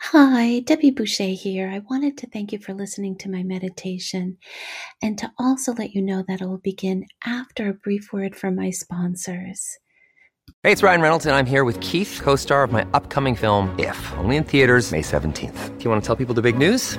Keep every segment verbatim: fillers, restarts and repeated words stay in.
Hi, Debbie Boucher here. I wanted to thank you for listening to my meditation and to also let you know that it will begin after a brief word from my sponsors. Hey, it's Ryan Reynolds, and I'm here with Keith, co-star of my upcoming film, If, only in theaters May seventeenth. Do you want to tell people the big news?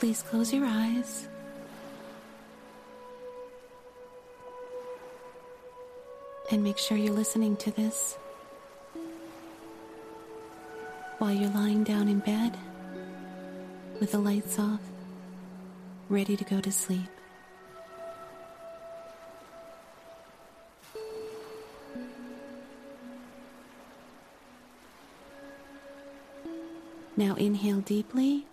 Please close your eyes. And make sure you're listening to this while you're lying down in bed with the lights off, ready to go to sleep. Now inhale deeply.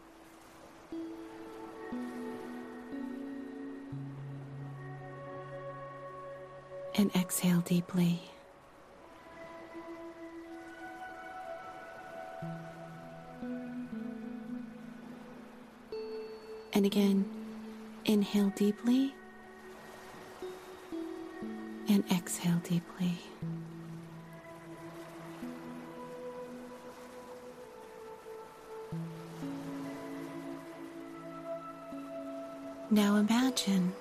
And exhale deeply. And again, inhale deeply. And exhale deeply. Now imagine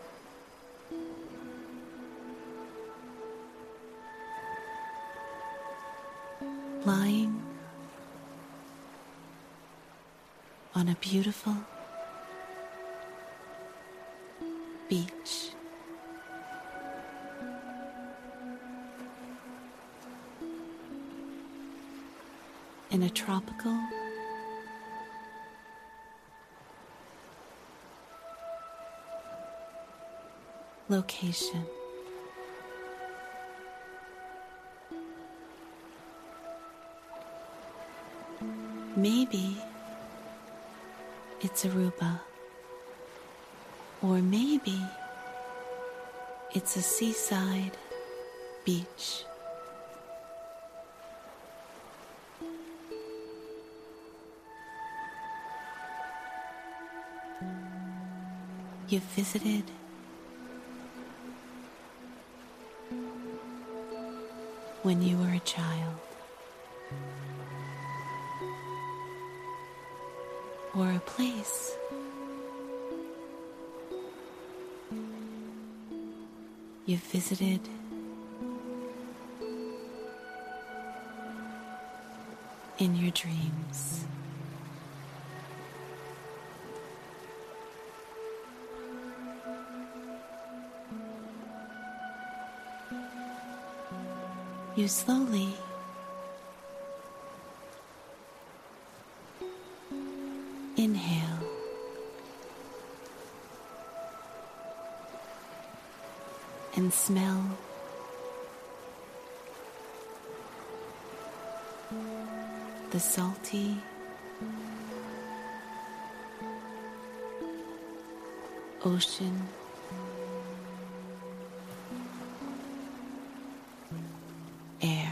lying on a beautiful beach. In a tropical location. Maybe it's Aruba, or maybe it's a seaside beach. You've visited when you were a child. Or a place you've visited in your dreams. You slowly inhale and smell the salty ocean air.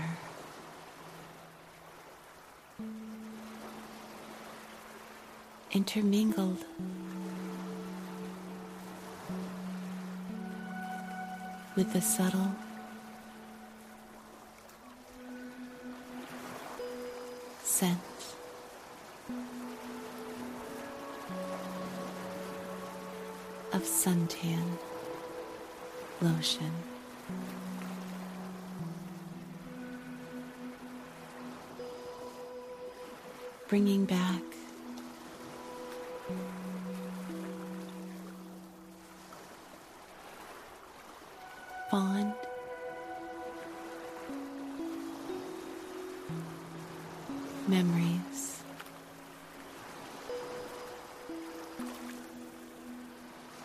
Intermingled with the subtle scent of suntan lotion. Bringing back fond. Memories.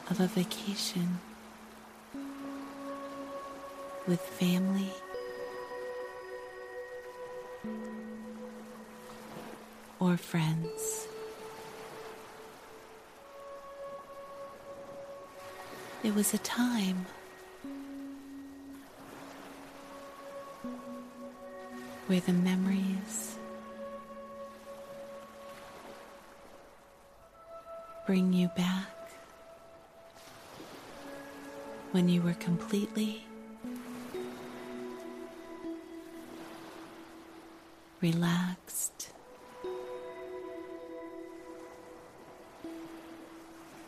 Of a vacation. With family. Or friends. It was a time where the memories bring you back when you were completely relaxed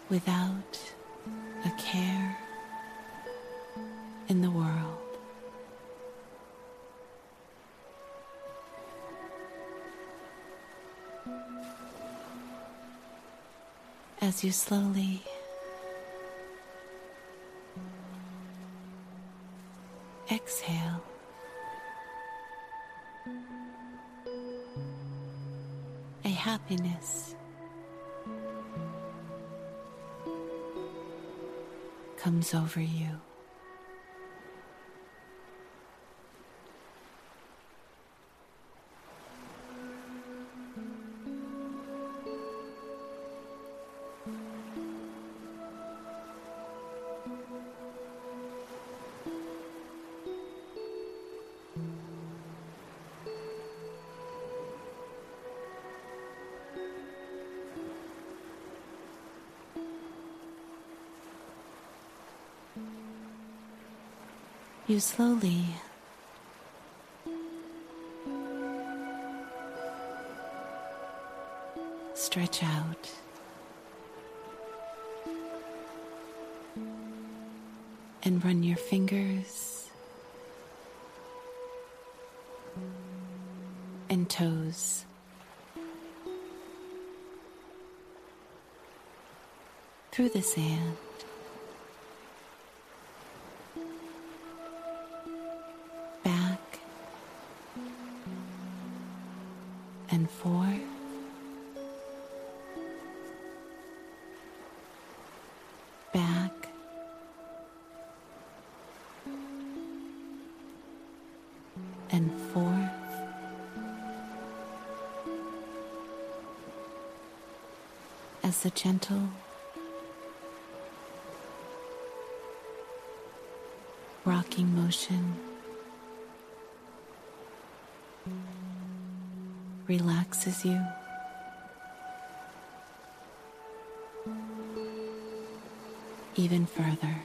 without a care in the world. As you slowly exhale, a happiness comes over you. You slowly stretch out, and run your fingers and toes through the sand. As the gentle rocking motion relaxes you, even further.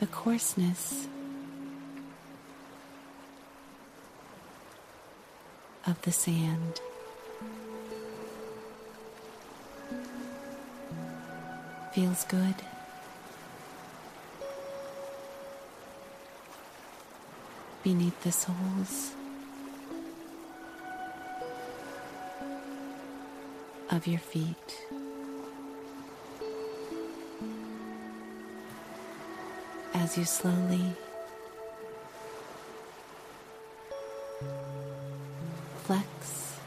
The coarseness of the sand feels good. Beneath the soles of your feet, as you slowly flex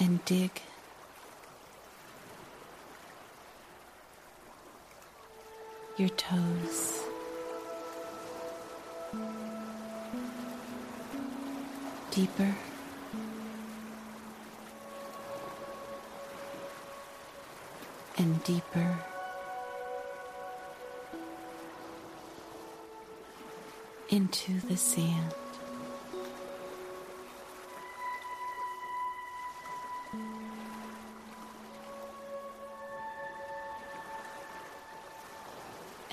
and dig your toes deeper and deeper into the sand.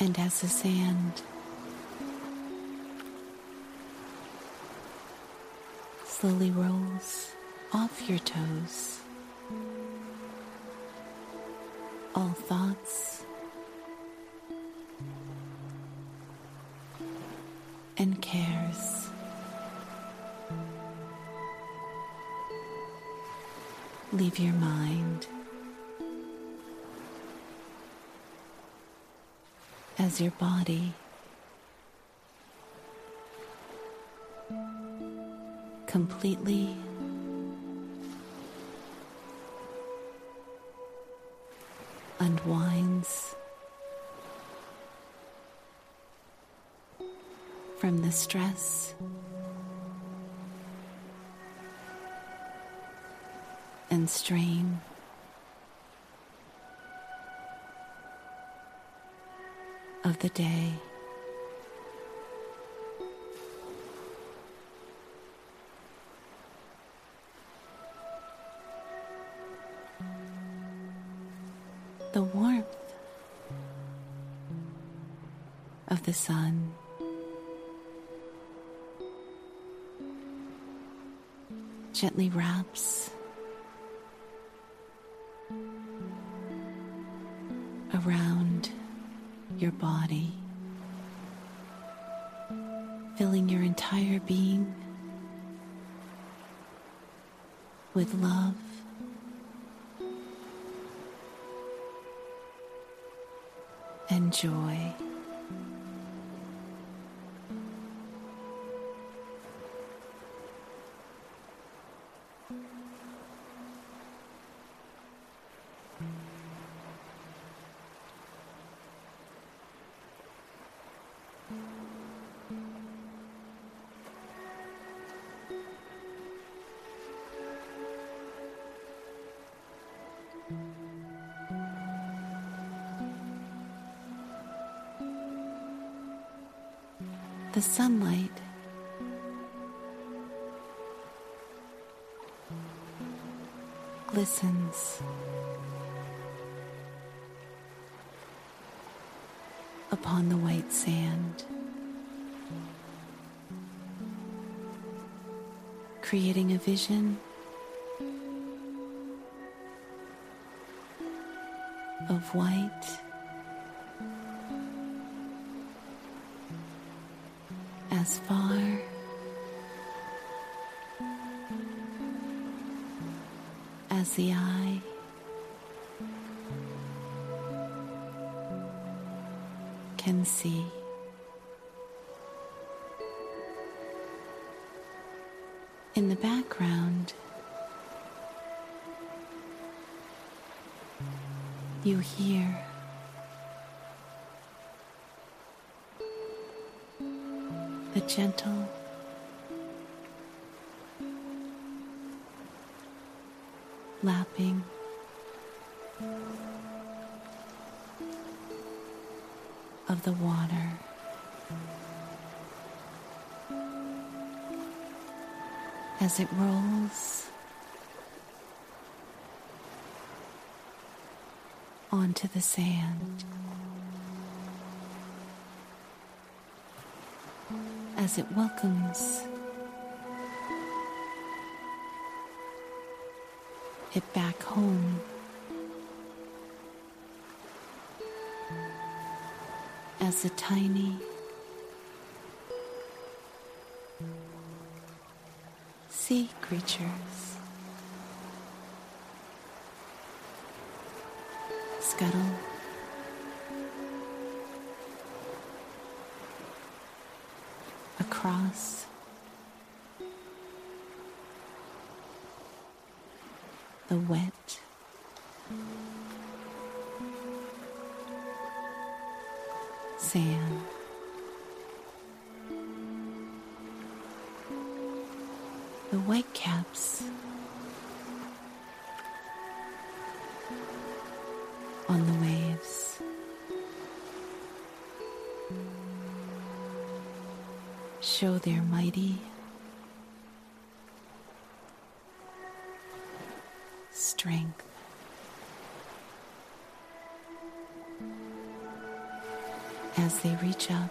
And as the sand slowly rolls off your toes, all thoughts and cares leave your mind. As your body completely unwinds from the stress and strain of the day. The warmth of the sun gently wraps around your body, filling your entire being with love and joy. The sunlight glistens upon the white sand, creating a vision of white as far as the eye can see. In the background, you hear the gentle lapping of the water as it rolls onto the sand. As it welcomes it back home as a tiny sea creatures scuttle across the wet, sand. The whitecaps on the waves show their mighty strength. As they reach up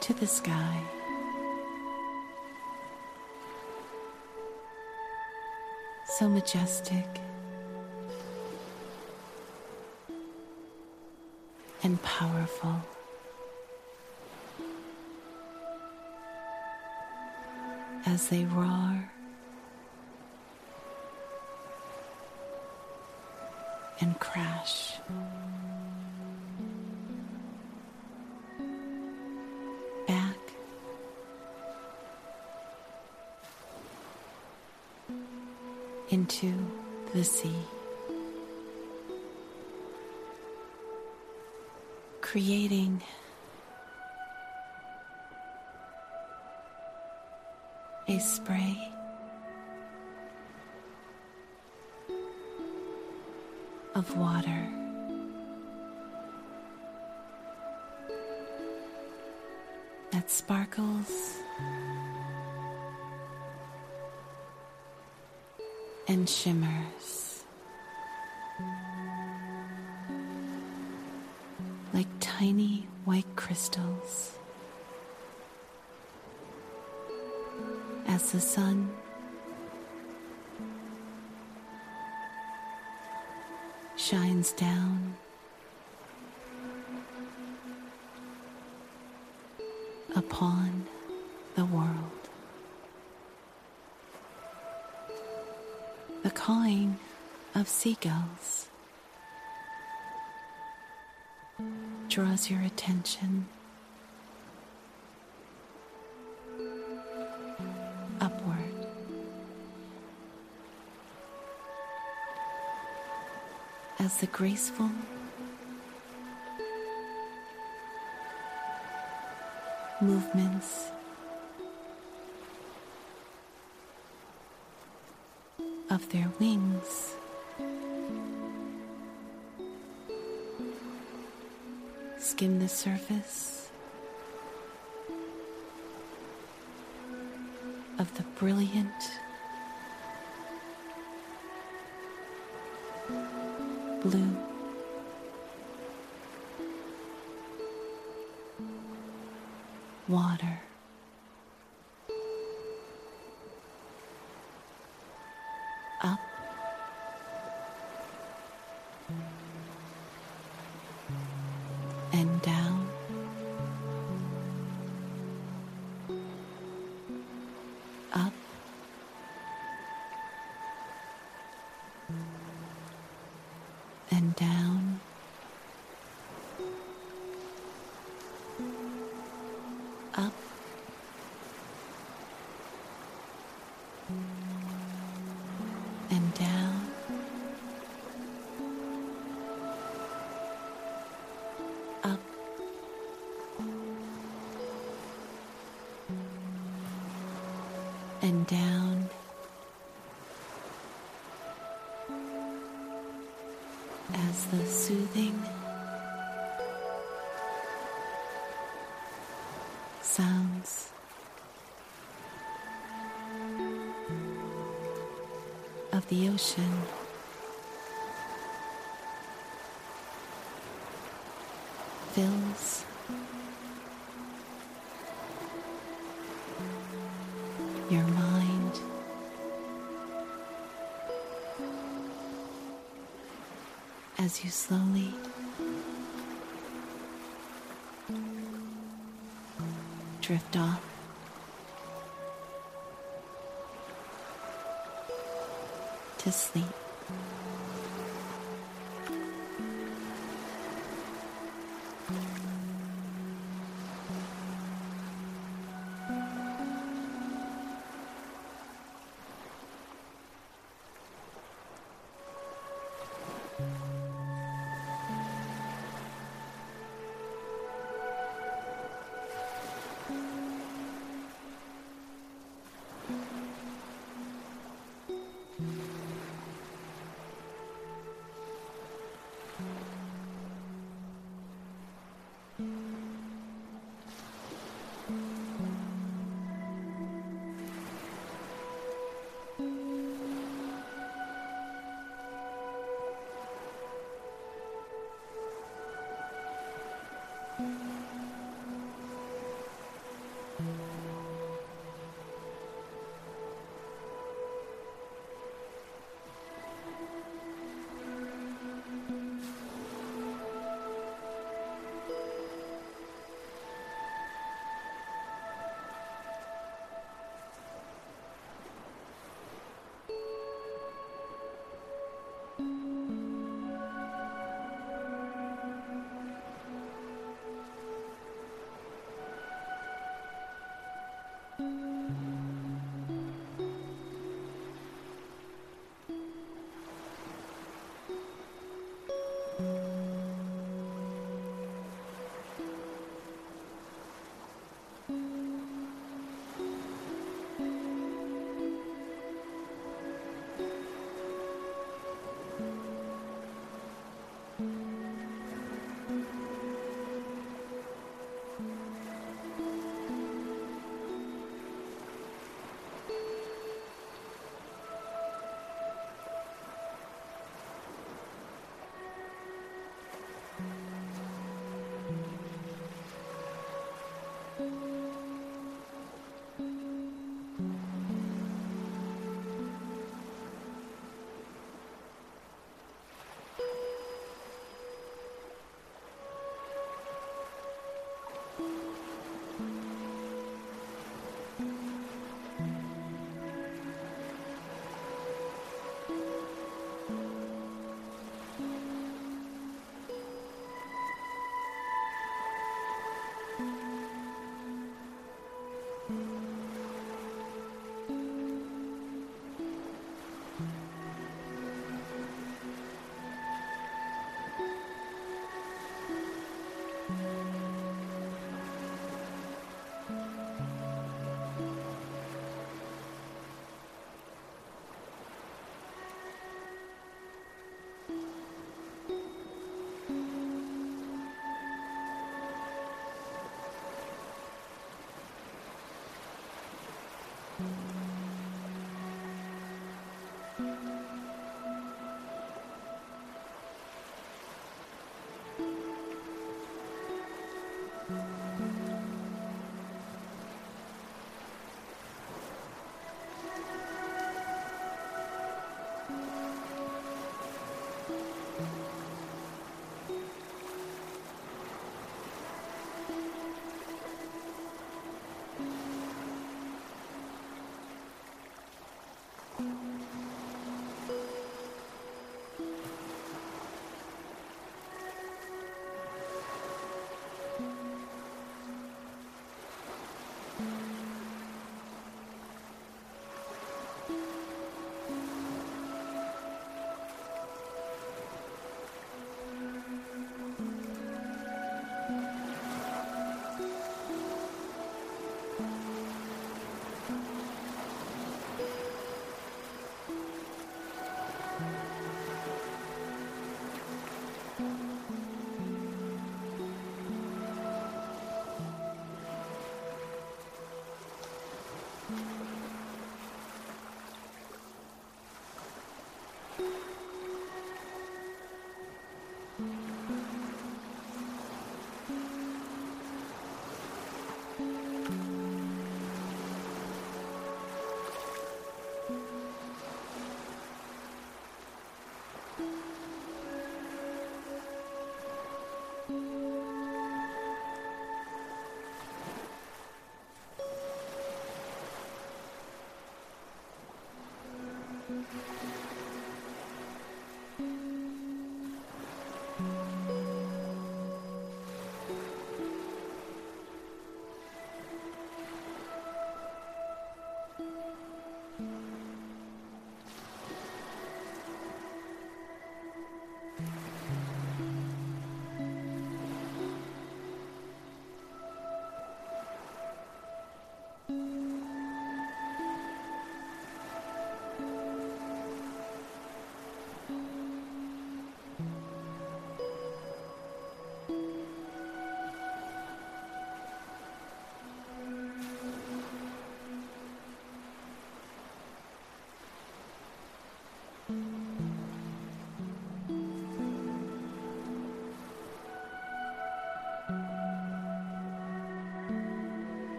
to the sky, so majestic and powerful. as they roar and crash. Back into the sea. Creating a spray of water that sparkles and shimmers. Like tiny white crystals, as the sun shines down upon the world. The calling of seagulls draws your attention upward. As the graceful movements of their wings skim the surface of the brilliant blue water. Up and down, up and down, up and down. And down, as the soothing sounds of the ocean fills your mind, as you slowly drift off to sleep.